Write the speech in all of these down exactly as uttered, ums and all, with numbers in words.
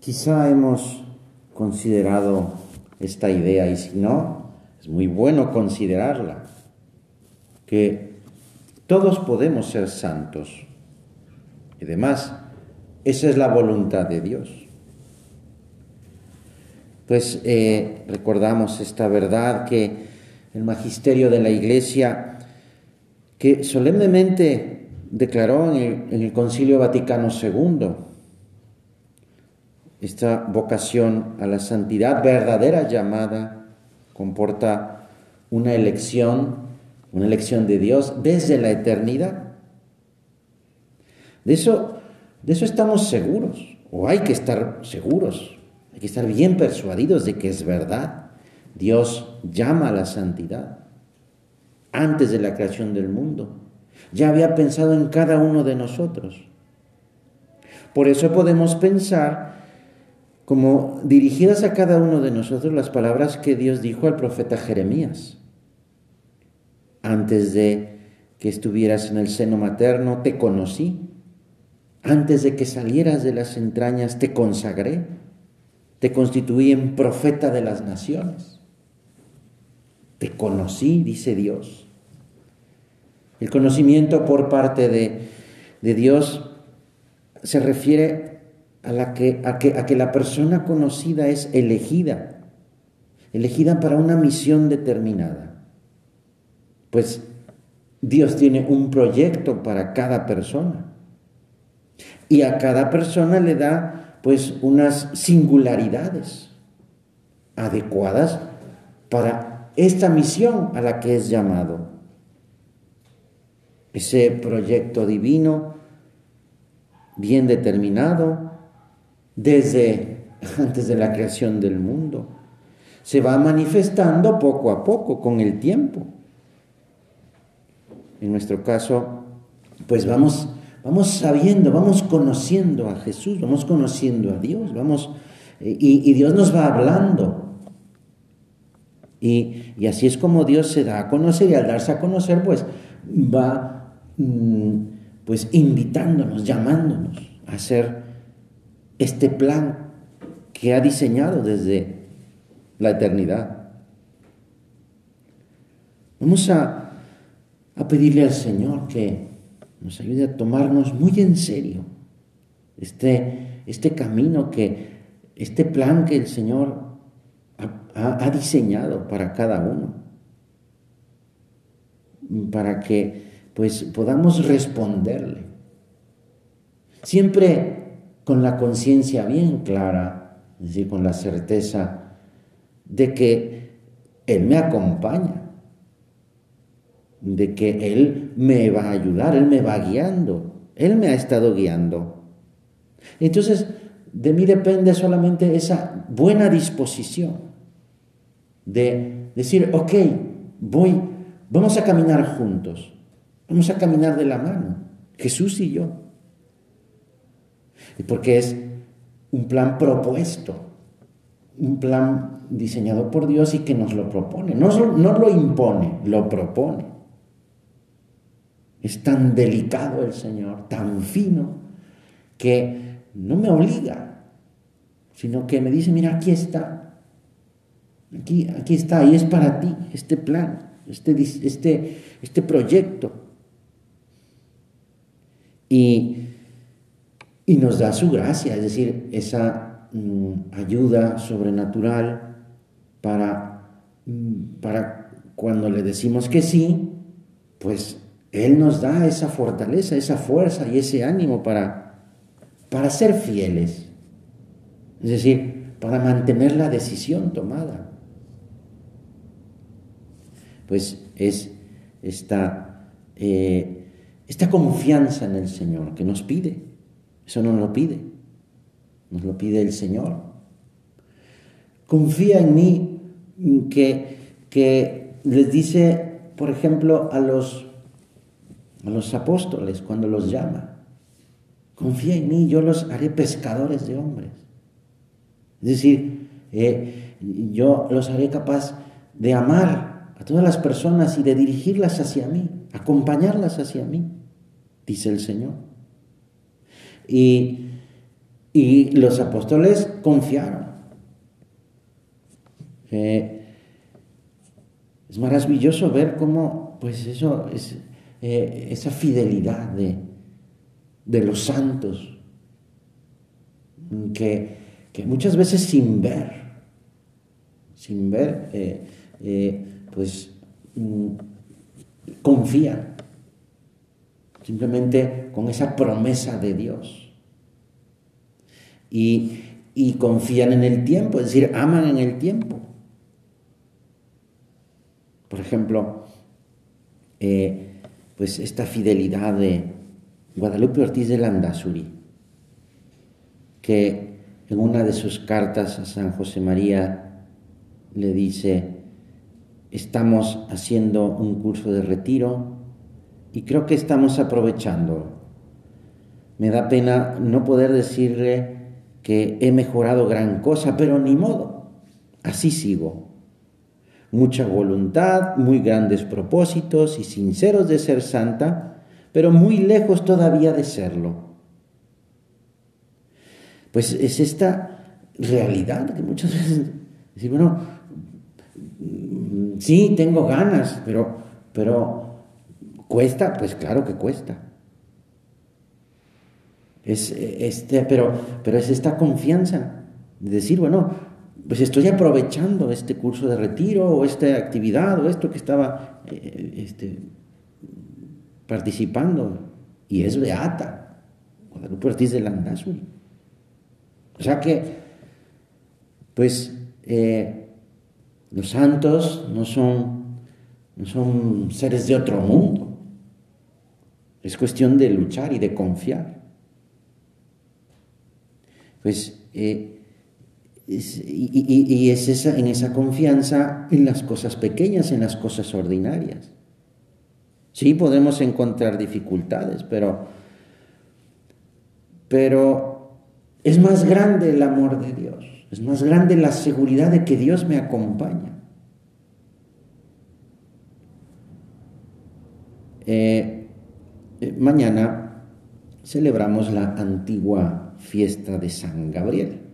Quizá hemos considerado esta idea, y si no, es muy bueno considerarla, que todos podemos ser santos. Y además, esa es la voluntad de Dios. Pues eh, recordamos esta verdad que el magisterio de la Iglesia, que solemnemente declaró en el, en el Concilio Vaticano segundo, esta vocación a la santidad, verdadera llamada, comporta una elección, una elección de Dios desde la eternidad. De eso, de eso estamos seguros, o hay que estar seguros. Hay que estar bien persuadidos de que es verdad. Dios llama a la santidad. Antes de la creación del mundo, ya había pensado en cada uno de nosotros. Por eso podemos pensar como dirigidas a cada uno de nosotros las palabras que Dios dijo al profeta Jeremías. Antes de que estuvieras en el seno materno, te conocí. Antes de que salieras de las entrañas, te consagré. Te constituí en profeta de las naciones. Te conocí, dice Dios. El conocimiento por parte de, de Dios se refiere a, la que, a, que, a que la persona conocida es elegida, elegida para una misión determinada. Pues Dios tiene un proyecto para cada persona. Y a cada persona le da pues unas singularidades adecuadas para esta misión a la que es llamado. Ese proyecto divino, bien determinado, desde antes de la creación del mundo, se va manifestando poco a poco con el tiempo. En nuestro caso, pues vamos... Vamos sabiendo, vamos conociendo a Jesús, vamos conociendo a Dios, vamos y, y Dios nos va hablando. Y, y así es como Dios se da a conocer, y al darse a conocer, pues va pues invitándonos, llamándonos a hacer este plan que ha diseñado desde la eternidad. Vamos a, a pedirle al Señor que nos ayude a tomarnos muy en serio este, este camino, que, este plan que el Señor ha, ha diseñado para cada uno, para que pues, podamos responderle, siempre con la conciencia bien clara, es decir, con la certeza de que Él me acompaña, de que Él me va a ayudar, Él me va guiando, Él me ha estado guiando. Entonces, de mí depende solamente esa buena disposición de decir, ok, voy, vamos a caminar juntos, vamos a caminar de la mano, Jesús y yo. Y porque es un plan propuesto, un plan diseñado por Dios y que nos lo propone, no, no lo impone, lo propone. Es tan delicado el Señor, tan fino, que no me obliga, sino que me dice, mira, aquí está, aquí, aquí está, y es para ti este plan, este, este, este proyecto. Y, y nos da su gracia, es decir, esa mm, ayuda sobrenatural para, mm, para cuando le decimos que sí, pues Él nos da esa fortaleza, esa fuerza y ese ánimo para, para ser fieles. Es decir, para mantener la decisión tomada. Pues es esta, eh, esta confianza en el Señor que nos pide. Eso nos lo pide. Nos lo pide el Señor. Confía en mí, que, que les dice, por ejemplo, a los... a los apóstoles cuando los llama. Confía en mí, yo los haré pescadores de hombres. Es decir, eh, yo los haré capaz de amar a todas las personas y de dirigirlas hacia mí, acompañarlas hacia mí, dice el Señor. Y, Y los apóstoles confiaron. Eh, es maravilloso ver cómo, pues eso, es, eh, esa fidelidad de, de los santos, que, que muchas veces sin ver, sin ver, eh, eh, pues mm, confían, simplemente con esa promesa de Dios. Y, y confían en el tiempo, es decir, aman en el tiempo. Por ejemplo, eh, pues esta fidelidad de Guadalupe Ortiz de Landazuri, que en una de sus cartas a San José María le dice: estamos haciendo un curso de retiro y creo que estamos aprovechándolo. Me da pena no poder decirle que he mejorado gran cosa, pero ni modo, así sigo. Mucha voluntad, muy grandes propósitos y sinceros de ser santa, pero muy lejos todavía de serlo. Pues es esta realidad que muchas veces decir, bueno, sí, tengo ganas, pero, pero cuesta, pues claro que cuesta. Es este, pero, pero es esta confianza de decir, bueno, pues estoy aprovechando este curso de retiro o esta actividad o esto que estaba eh, este, participando. Y es beata, Guadalupe Ortiz de Landazuri. O sea que, pues, eh, los santos no son, no son seres de otro mundo. Es cuestión de luchar y de confiar. Pues, eh, Y, y, y es esa, en esa confianza en las cosas pequeñas, en las cosas ordinarias. Sí, podemos encontrar dificultades, pero, pero es más grande el amor de Dios, es más grande la seguridad de que Dios me acompaña. Eh, eh, mañana celebramos la antigua fiesta de San Gabriel,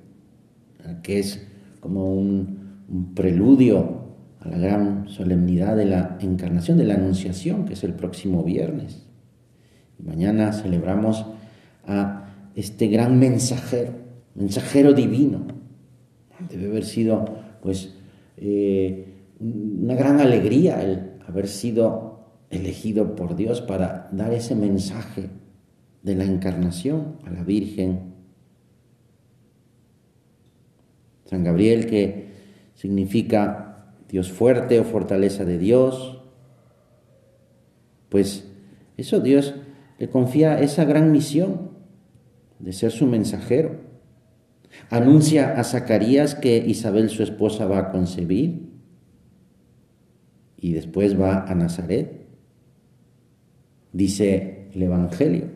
que es como un, un preludio a la gran solemnidad de la encarnación, de la anunciación, que es el próximo viernes. Y mañana celebramos a este gran mensajero, mensajero divino. Debe haber sido, pues, eh, una gran alegría el haber sido elegido por Dios para dar ese mensaje de la encarnación a la Virgen. San Gabriel, que significa Dios fuerte o fortaleza de Dios, pues eso Dios le confía esa gran misión de ser su mensajero. Anuncia a Zacarías que Isabel, su esposa, va a concebir y después va a Nazaret. Dice el Evangelio: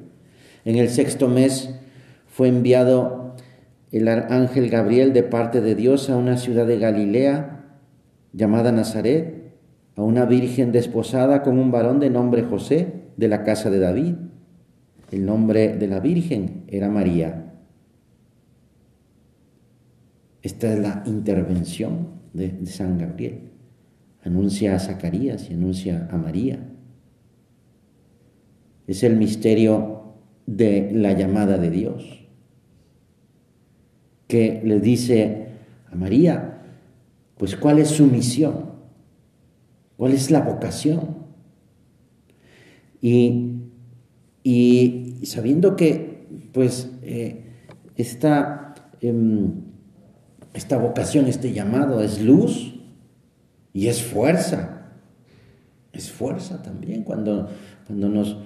en el sexto mes fue enviado el ángel Gabriel de parte de Dios a una ciudad de Galilea llamada Nazaret, a una virgen desposada con un varón de nombre José, de la casa de David. El nombre de la virgen era María. Esta es la intervención de, de San Gabriel. Anuncia a Zacarías y anuncia a María. Es el misterio de la llamada de Dios, que le dice a María, pues, ¿cuál es su misión? ¿Cuál es la vocación? Y, y sabiendo que, pues, eh, esta, eh, esta vocación, este llamado es luz y es fuerza. Es fuerza también cuando, cuando nos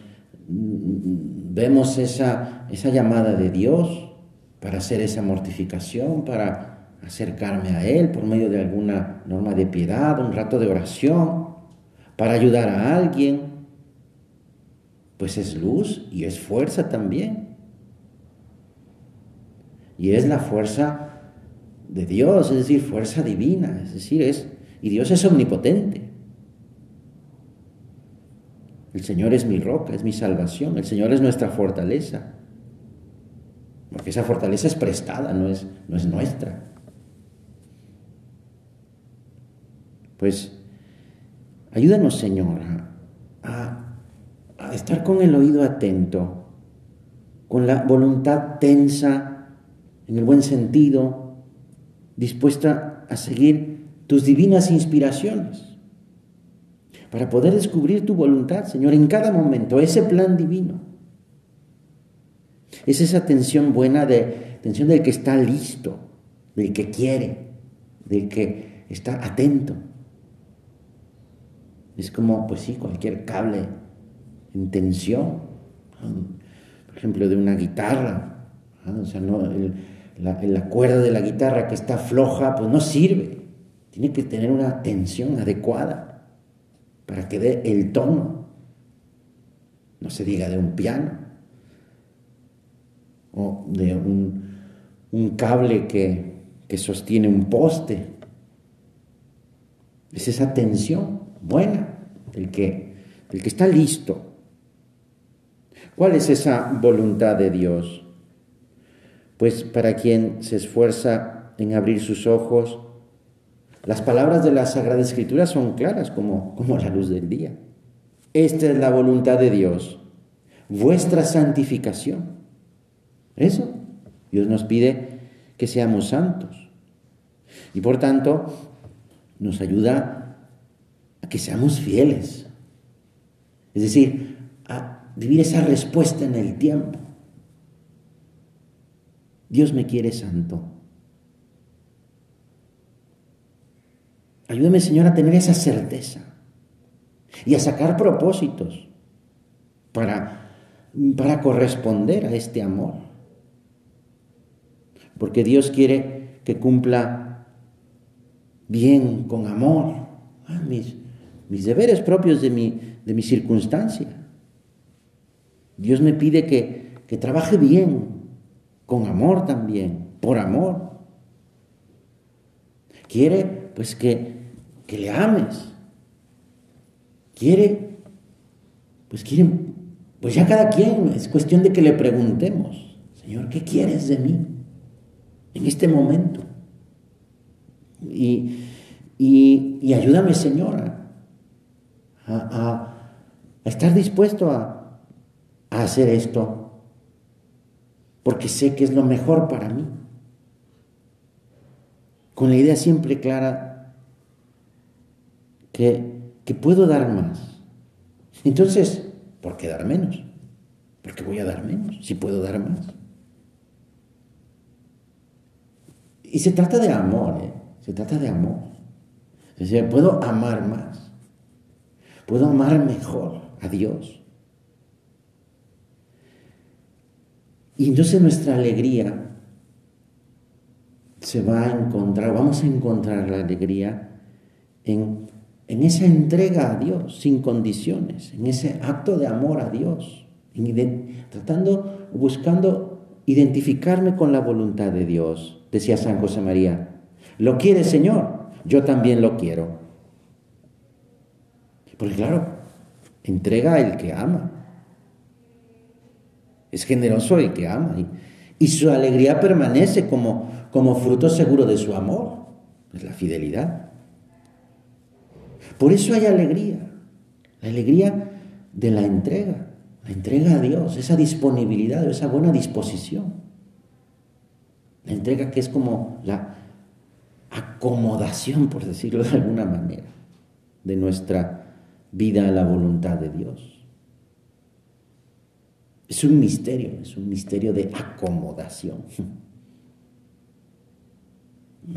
vemos esa, esa llamada de Dios, para hacer esa mortificación, para acercarme a Él por medio de alguna norma de piedad, un rato de oración, para ayudar a alguien, pues es luz y es fuerza también. Y es la fuerza de Dios, es decir, fuerza divina, es decir, es, y Dios es omnipotente. El Señor es mi roca, es mi salvación, el Señor es nuestra fortaleza. porque esa fortaleza es prestada, no es, no es nuestra. Pues ayúdanos, Señor, a, a estar con el oído atento, con la voluntad tensa, en el buen sentido, dispuesta a seguir tus divinas inspiraciones, para poder descubrir tu voluntad, Señor, en cada momento, ese plan divino. Es esa tensión buena, de tensión del que está listo, del que quiere, del que está atento. Es como, pues sí, cualquier cable en tensión, por ejemplo, de una guitarra, o sea, no, el, la, la cuerda de la guitarra que está floja, pues no sirve, tiene que tener una tensión adecuada, para que dé el tono, no se diga de un piano, o de un, un cable que, que sostiene un poste. Es esa tensión buena, el que, el que está listo. ¿Cuál es esa voluntad de Dios? Pues para quien se esfuerza en abrir sus ojos, las palabras de la Sagrada Escritura son claras como, como la luz del día. Esta es la voluntad de Dios, vuestra santificación. Eso, Dios nos pide que seamos santos. Y por tanto, nos ayuda a que seamos fieles. Es decir, a vivir esa respuesta en el tiempo. Dios me quiere santo. Ayúdame, Señor, a tener esa certeza y a sacar propósitos para, para corresponder a este amor. Porque Dios quiere que cumpla bien, con amor, ah, mis, mis deberes propios de mi, de mi circunstancia. Dios me pide que, que trabaje bien, con amor también, por amor. Quiere, pues, que... que le ames. Quiere, pues quiere, pues ya cada quien, es cuestión de que le preguntemos, Señor, ¿qué quieres de mí en este momento? Y, y, y ayúdame, Señor, a, a, a estar dispuesto a, a hacer esto, porque sé que es lo mejor para mí, con la idea siempre clara Que, que puedo dar más. Entonces, ¿por qué dar menos? ¿Por qué voy a dar menos si puedo dar más? Y se trata de amor, ¿eh? Se trata de amor. Es decir, puedo amar más. Puedo amar mejor a Dios. Y entonces nuestra alegría se va a encontrar, vamos a encontrar la alegría en... en esa entrega a Dios sin condiciones, en ese acto de amor a Dios, tratando, buscando identificarme con la voluntad de Dios. Decía San José María, lo quiere, Señor, yo también lo quiero. Porque claro, entrega el que ama, es generoso el que ama, y, y su alegría permanece como, como fruto seguro de su amor, es la fidelidad. Por eso hay alegría, la alegría de la entrega, la entrega a Dios, esa disponibilidad, esa buena disposición. La entrega que es como la acomodación, por decirlo de alguna manera, de nuestra vida a la voluntad de Dios. Es un misterio, es un misterio de acomodación.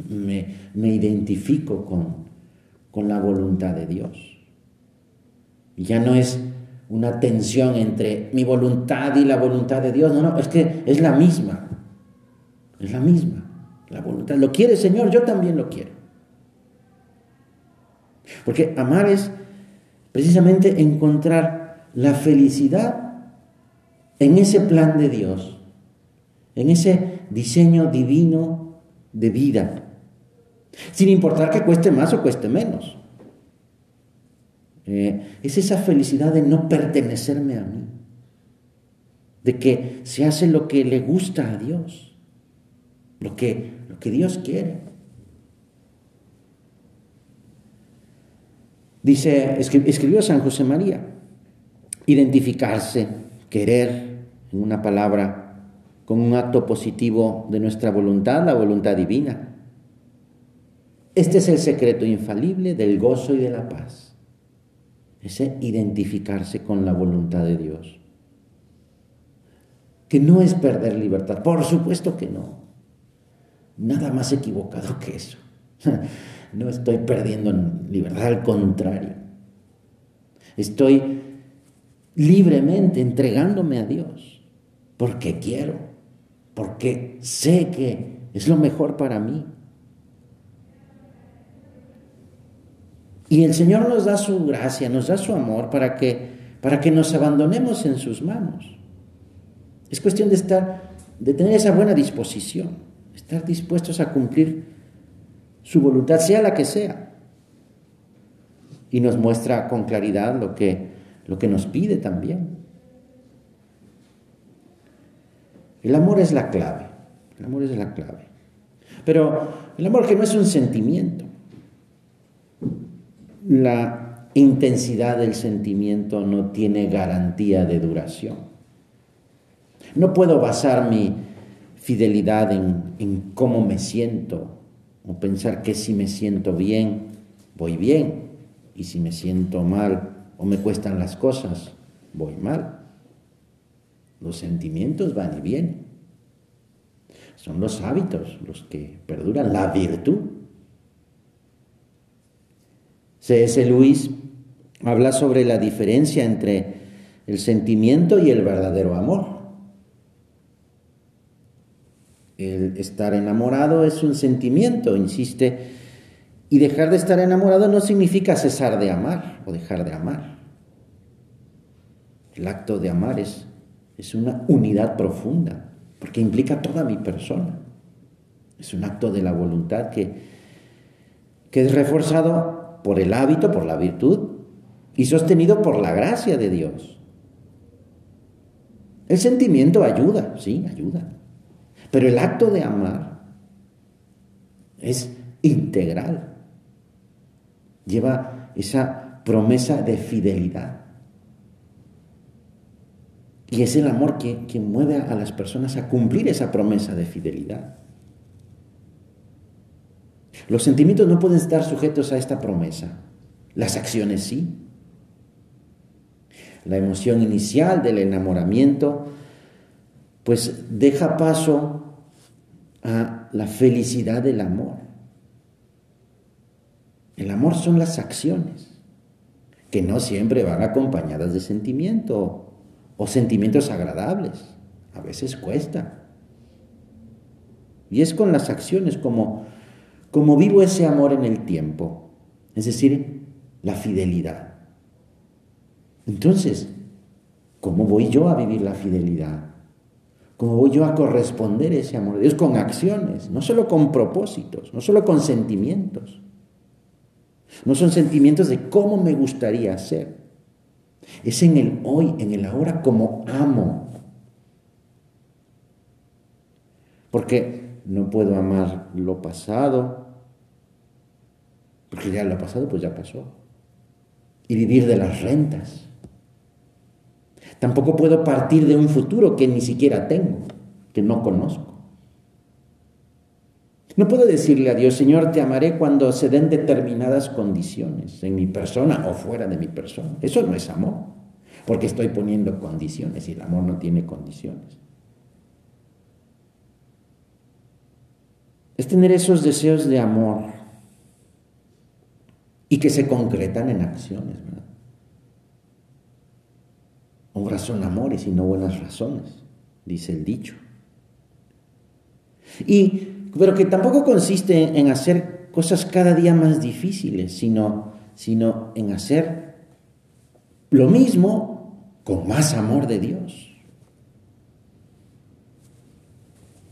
Me, me identifico con... con la voluntad de Dios. Ya no es una tensión entre mi voluntad y la voluntad de Dios, no, no, es que es la misma, es la misma, la voluntad. Lo quiere, Señor, yo también lo quiero. Porque amar es precisamente encontrar la felicidad en ese plan de Dios, en ese diseño divino de vida, sin importar que cueste más o cueste menos. Eh, es esa felicidad de no pertenecerme a mí, de que se hace lo que le gusta a Dios, lo que, lo que Dios quiere. Dice, escribió San José María, identificarse, querer, en una palabra, con un acto positivo de nuestra voluntad, la voluntad divina. Este es el secreto infalible del gozo y de la paz. Ese identificarse con la voluntad de Dios. Que no es perder libertad, por supuesto que no. Nada más equivocado que eso. No estoy perdiendo libertad, al contrario. Estoy libremente entregándome a Dios porque quiero, porque sé que es lo mejor para mí. Y el Señor nos da su gracia, nos da su amor para que, para que nos abandonemos en sus manos. Es cuestión de estar, de tener esa buena disposición, estar dispuestos a cumplir su voluntad, sea la que sea. Y nos muestra con claridad lo que, lo que nos pide también. El amor es la clave. El amor es la clave. Pero el amor que no es un sentimiento. La intensidad del sentimiento no tiene garantía de duración. No puedo basar mi fidelidad en, en cómo me siento, o pensar que si me siento bien, voy bien, y si me siento mal o me cuestan las cosas, voy mal. Los sentimientos van y vienen. Son los hábitos los que perduran, la virtud. C S Lewis habla sobre la diferencia entre el sentimiento y el verdadero amor. El estar enamorado es un sentimiento, insiste, y dejar de estar enamorado no significa cesar de amar o dejar de amar. El acto de amar es, es una unidad profunda, porque implica toda mi persona. Es un acto de la voluntad que, que es reforzado por el hábito, por la virtud, y sostenido por la gracia de Dios. El sentimiento ayuda, sí, ayuda. Pero el acto de amar es integral. Lleva esa promesa de fidelidad. Y es el amor que, que mueve a las personas a cumplir esa promesa de fidelidad. Los sentimientos no pueden estar sujetos a esta promesa. Las acciones sí. La emoción inicial del enamoramiento pues deja paso a la felicidad del amor. El amor son las acciones, que no siempre van acompañadas de sentimiento o sentimientos agradables. A veces cuesta. Y es con las acciones como, como vivo ese amor en el tiempo, es decir, la fidelidad. Entonces, ¿cómo voy yo a vivir la fidelidad? ¿Cómo voy yo a corresponder ese amor de Dios? Con acciones, no solo con propósitos, no solo con sentimientos. No son sentimientos de cómo me gustaría ser. Es en el hoy, en el ahora, como amo. Porque no puedo amar lo pasado, porque ya lo pasado pues ya pasó. Y vivir de las rentas. Tampoco puedo partir de un futuro que ni siquiera tengo, que no conozco. No puedo decirle a Dios, Señor, te amaré cuando se den determinadas condiciones en mi persona o fuera de mi persona. Eso no es amor, porque estoy poniendo condiciones y el amor no tiene condiciones. Es tener esos deseos de amor y que se concretan en acciones, ¿verdad? Obras son amores y no buenas razones, dice el dicho. Y, pero que tampoco consiste en hacer cosas cada día más difíciles, sino, sino en hacer lo mismo con más amor de Dios.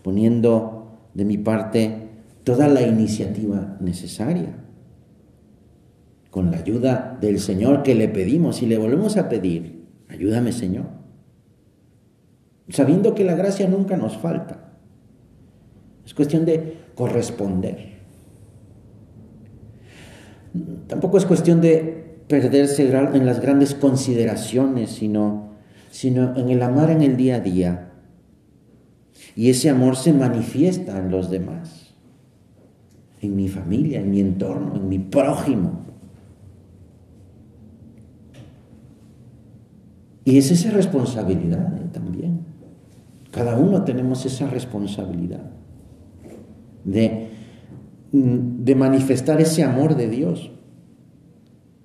Poniendo de mi parte toda la iniciativa necesaria, con la ayuda del Señor que le pedimos y le volvemos a pedir. Ayúdame, Señor. sabiendo que la gracia nunca nos falta. Es cuestión de corresponder. Tampoco es cuestión de perderse en las grandes consideraciones, sino, sino en el amar en el día a día. Y ese amor se manifiesta en los demás, en mi familia, en mi entorno, en mi prójimo. Y es esa responsabilidad eh, también. Cada uno tenemos esa responsabilidad de, de manifestar ese amor de Dios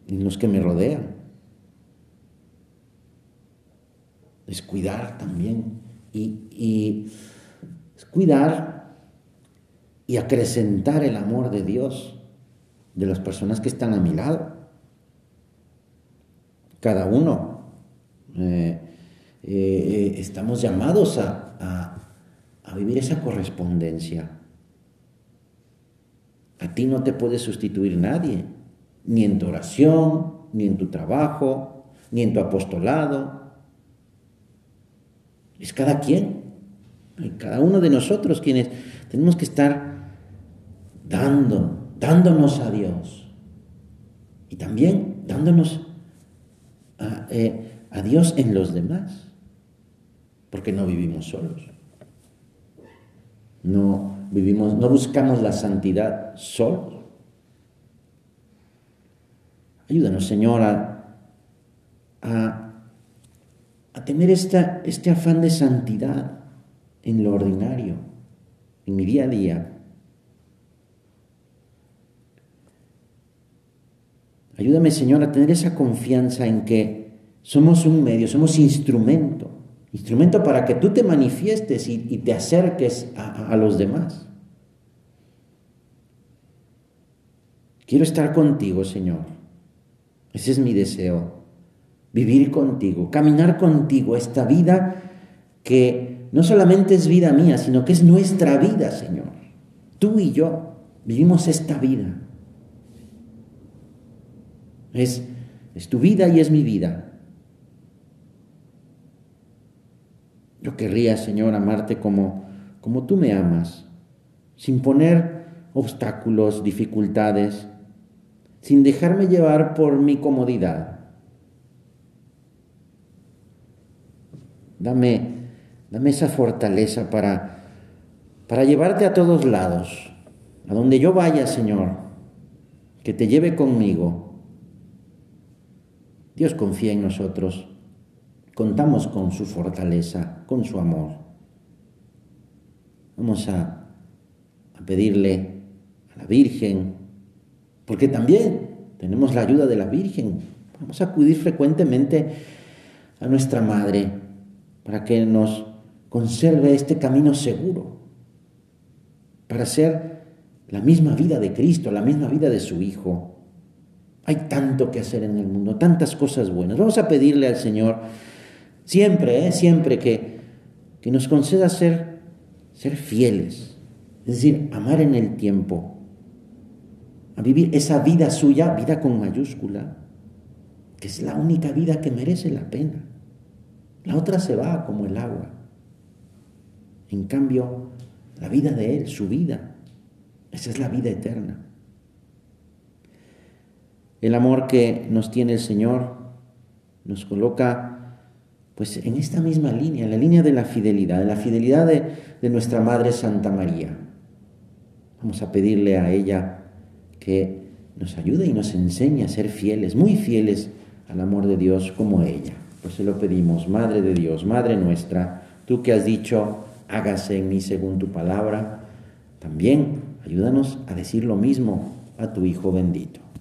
en los que me rodean. Es cuidar también y, y es cuidar y acrecentar el amor de Dios de las personas que están a mi lado. Cada uno. Eh, eh, estamos llamados a, a, a vivir esa correspondencia. A ti no te puede sustituir nadie, ni en tu oración, ni en tu trabajo, ni en tu apostolado. Es cada quien, cada uno de nosotros quienes tenemos que estar dando, dándonos a Dios y también dándonos a eh, a Dios en los demás, porque no vivimos solos, no vivimos, no buscamos la santidad solos. Ayúdanos, Señor, a, a, a tener esta, este afán de santidad en lo ordinario, en mi día a día. Ayúdame, Señor, a tener esa confianza en que somos un medio, somos instrumento, instrumento para que tú te manifiestes y, y te acerques a, a los demás. Quiero estar contigo, Señor. Ese es mi deseo, vivir contigo, caminar contigo esta vida que no solamente es vida mía, sino que es nuestra vida, Señor. Tú y yo vivimos esta vida. Es, es tu vida y es mi vida. Yo querría, Señor, amarte como, como tú me amas, sin poner obstáculos, dificultades, sin dejarme llevar por mi comodidad. Dame, dame esa fortaleza para, para llevarte a todos lados, a donde yo vaya, Señor, que te lleve conmigo. Dios confía en nosotros. Contamos con su fortaleza, con su amor. Vamos a, a pedirle a la Virgen, porque también tenemos la ayuda de la Virgen. Vamos a acudir frecuentemente a nuestra Madre para que nos conserve este camino seguro, para ser la misma vida de Cristo, la misma vida de su Hijo. Hay tanto que hacer en el mundo, tantas cosas buenas. Vamos a pedirle al Señor siempre, ¿eh? siempre que, que nos conceda ser, ser fieles, es decir, amar en el tiempo, a vivir esa vida suya, vida con mayúscula, que es la única vida que merece la pena. La otra se va como el agua. En cambio, la vida de Él, su vida, esa es la vida eterna. El amor que nos tiene el Señor nos coloca pues en esta misma línea, en la línea de la fidelidad, en la fidelidad de, de nuestra Madre Santa María. Vamos a pedirle a ella que nos ayude y nos enseñe a ser fieles, muy fieles al amor de Dios como ella. Pues se lo pedimos, Madre de Dios, Madre nuestra, tú que has dicho, hágase en mí según tu palabra, también ayúdanos a decir lo mismo a tu Hijo bendito.